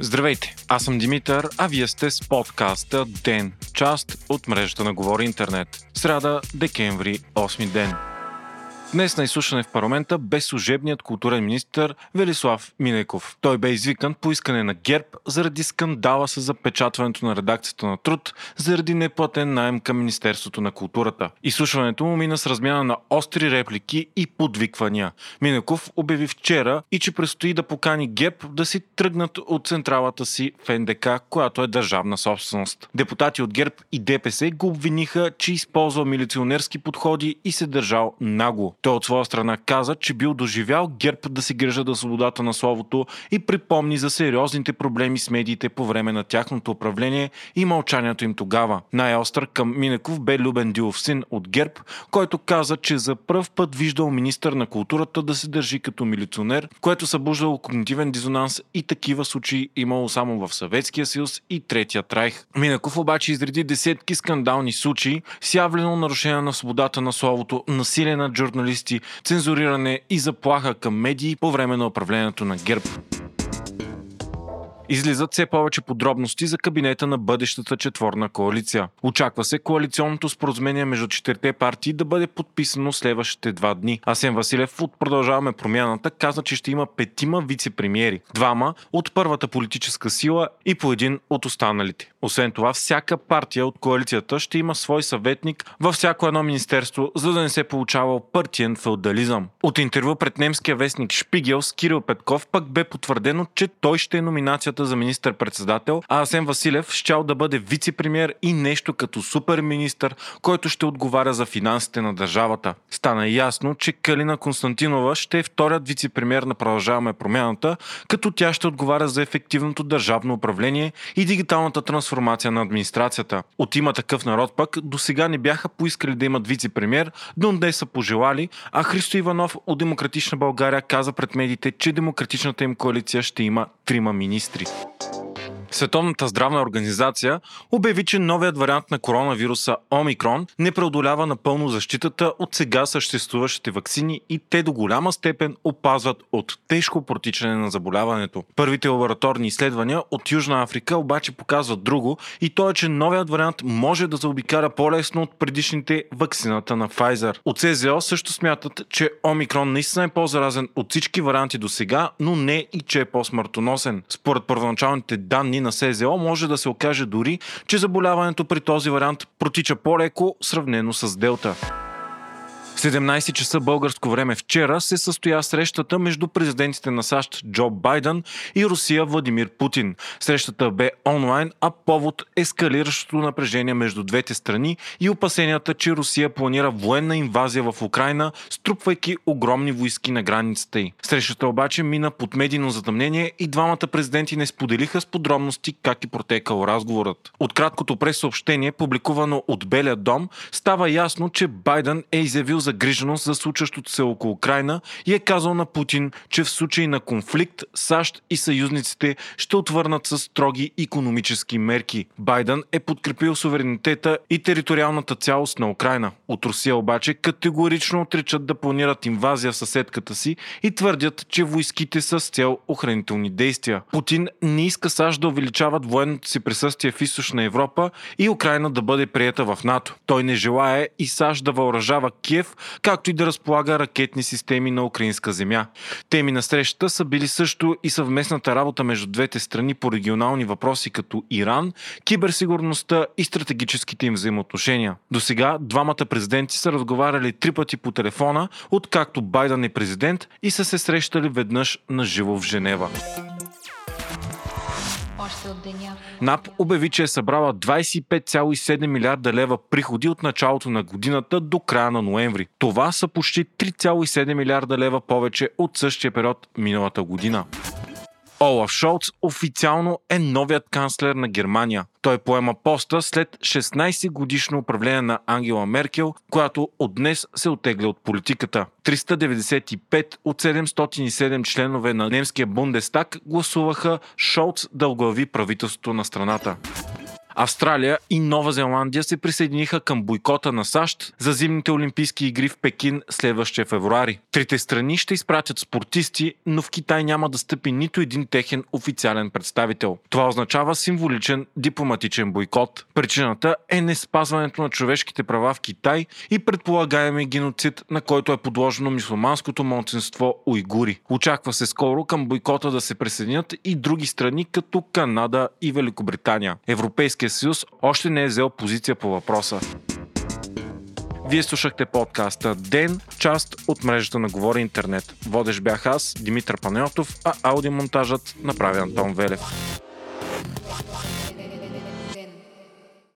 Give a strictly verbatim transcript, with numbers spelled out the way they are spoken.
Здравейте, аз съм Димитър, а вие сте с подкаста ДЕН, част от мрежата на Говори Интернет. Сряда, декември, осми ден. Днес на изслушване в парламента бе служебният културен министър Велислав Минеков. Той бе извикан по искане на ГЕРБ заради скандала с запечатването на редакцията на Труд заради неплатен наем към Министерството на културата. Изслушването му мина с размяна на остри реплики и подвиквания. Минеков обяви вчера и че предстои да покани ГЕРБ да си тръгнат от централата си в НДК, която е държавна собственост. Депутати от ГЕРБ и ДПС го обвиниха, че използвал милиционерски подходи и се държал нагло. Той от своя страна каза, че бил доживял ГЕРБ да се грижат за свободата на словото и припомни за сериозните проблеми с медиите по време на тяхното управление и мълчанието им тогава. Най-остър към Минеков бе Любен Дилов, син от ГЕРБ, който каза, че за пръв път виждал министър на културата да се държи като милиционер, което събуждало когнитивен дизонанс и такива случаи имало само в Съветския съюз и Третият райх. Минеков обаче изреди десетки скандални случаи с явлено нарушение на свободата на словото, насилие над журналистите, цензуриране и заплаха към медии по време на управлението на ГЕРБ. Излизат все повече подробности за кабинета на бъдещата четворна коалиция. Очаква се коалиционното споразумение между четирите партии да бъде подписано следващите два дни. Асен Василев от Продължаваме промяната каза, че ще има петима вице-премиери, двама от първата политическа сила и по един от останалите. Освен това, всяка партия от коалицията ще има свой съветник във всяко едно министерство, за да не се получава партиен феодализъм. От интервю пред немския вестник Шпигел с Кирил Петков пък бе потвърдено, че той ще е номинацията за министър-председател, а Асен Василев щял да бъде вице-премиер и нещо като суперминистър, който ще отговаря за финансите на държавата. Стана ясно, че Калина Константинова ще е вторият вице-премиер на Продължаваме промяната, като тя ще отговаря за ефективното държавно управление и дигиталната трансформация на администрацията. От Има такъв народ пък досега не бяха поискали да имат вице-премиер, но не са пожелали, а Христо Иванов от Демократична България каза пред медиите, че демократичната им коалиция ще има трима министри. Световната здравна организация обяви, че новият вариант на коронавируса Омикрон не преодолява напълно защитата от сега съществуващите ваксини и те до голяма степен опазват от тежко протичане на заболяването. Първите лабораторни изследвания от Южна Африка обаче показват друго и то е, че новият вариант може да заобикара по-лесно от предишните ваксината на Файзер. От СЗО също смятат, че Омикрон наистина е по-заразен от всички варианти до сега, но не и че е по-смъртоносен. Според първоначалните данни на СЗО може да се окаже дори, че заболяването при този вариант протича по-леко, сравнено с Делта. В седемнайсет часа българско време вчера се състоя срещата между президентите на САЩ Джо Байден и Русия Владимир Путин. Срещата бе онлайн, а повод ескалиращото напрежение между двете страни и опасенията, че Русия планира военна инвазия в Украина, струпвайки огромни войски на границата й. Срещата обаче мина под медийно затъмнение и двамата президенти не споделиха с подробности как е протекал разговорът. От краткото пресъобщение, публикувано от Белия дом, става ясно, че Байден е изявил загриженост за случващото се около Украина и е казал на Путин, че в случай на конфликт САЩ и съюзниците ще отвърнат със строги икономически мерки. Байден е подкрепил суверенитета и териториалната цялост на Украина. От Русия обаче категорично отричат да планират инвазия в съседката си и твърдят, че войските са с цел охранителни действия. Путин не иска САЩ да увеличават военното си присъствие в Източна Европа и Украина да бъде приета в НАТО. Той не желае и САЩ да въоръжава Киев, както и да разполага ракетни системи на украинска земя. Теми на срещата са били също и съвместната работа между двете страни по регионални въпроси като Иран, киберсигурността и стратегическите им взаимоотношения. До сега двамата президенти са разговаряли три пъти по телефона, откакто Байден е президент, и са се срещали веднъж на живо в Женева. НАП обяви, че е събрала двайсет и пет цяло и седем милиарда лева приходи от началото на годината до края на ноември. Това са почти три цяло и седем милиарда лева повече от същия период миналата година. Олаф Шолц официално е новият канцлер на Германия. Той поема поста след шестнайсет годишно управление на Ангела Меркел, която от днес се оттегля от политиката. триста деветдесет и пет от седемстотин и седем членове на немския Бундестаг гласуваха Шолц да оглави правителството на страната. Австралия и Нова Зеландия се присъединиха към бойкота на САЩ за зимните олимпийски игри в Пекин следващия февруари. Трите страни ще изпратят спортисти, но в Китай няма да стъпи нито един техен официален представител. Това означава символичен дипломатичен бойкот. Причината е неспазването на човешките права в Китай и предполагаемия геноцид, на който е подложено мюсюлманското малцинство уйгури. Очаква се скоро към бойкота да се присъединят и други страни като Канада и Великобритания. Европейския съюз още не е взел позиция по въпроса. Вие слушахте подкаста Ден, част от мрежата на Говори Интернет. Водещ бях аз, Димитър Панайотов, а аудиомонтажът направи Антон Велев.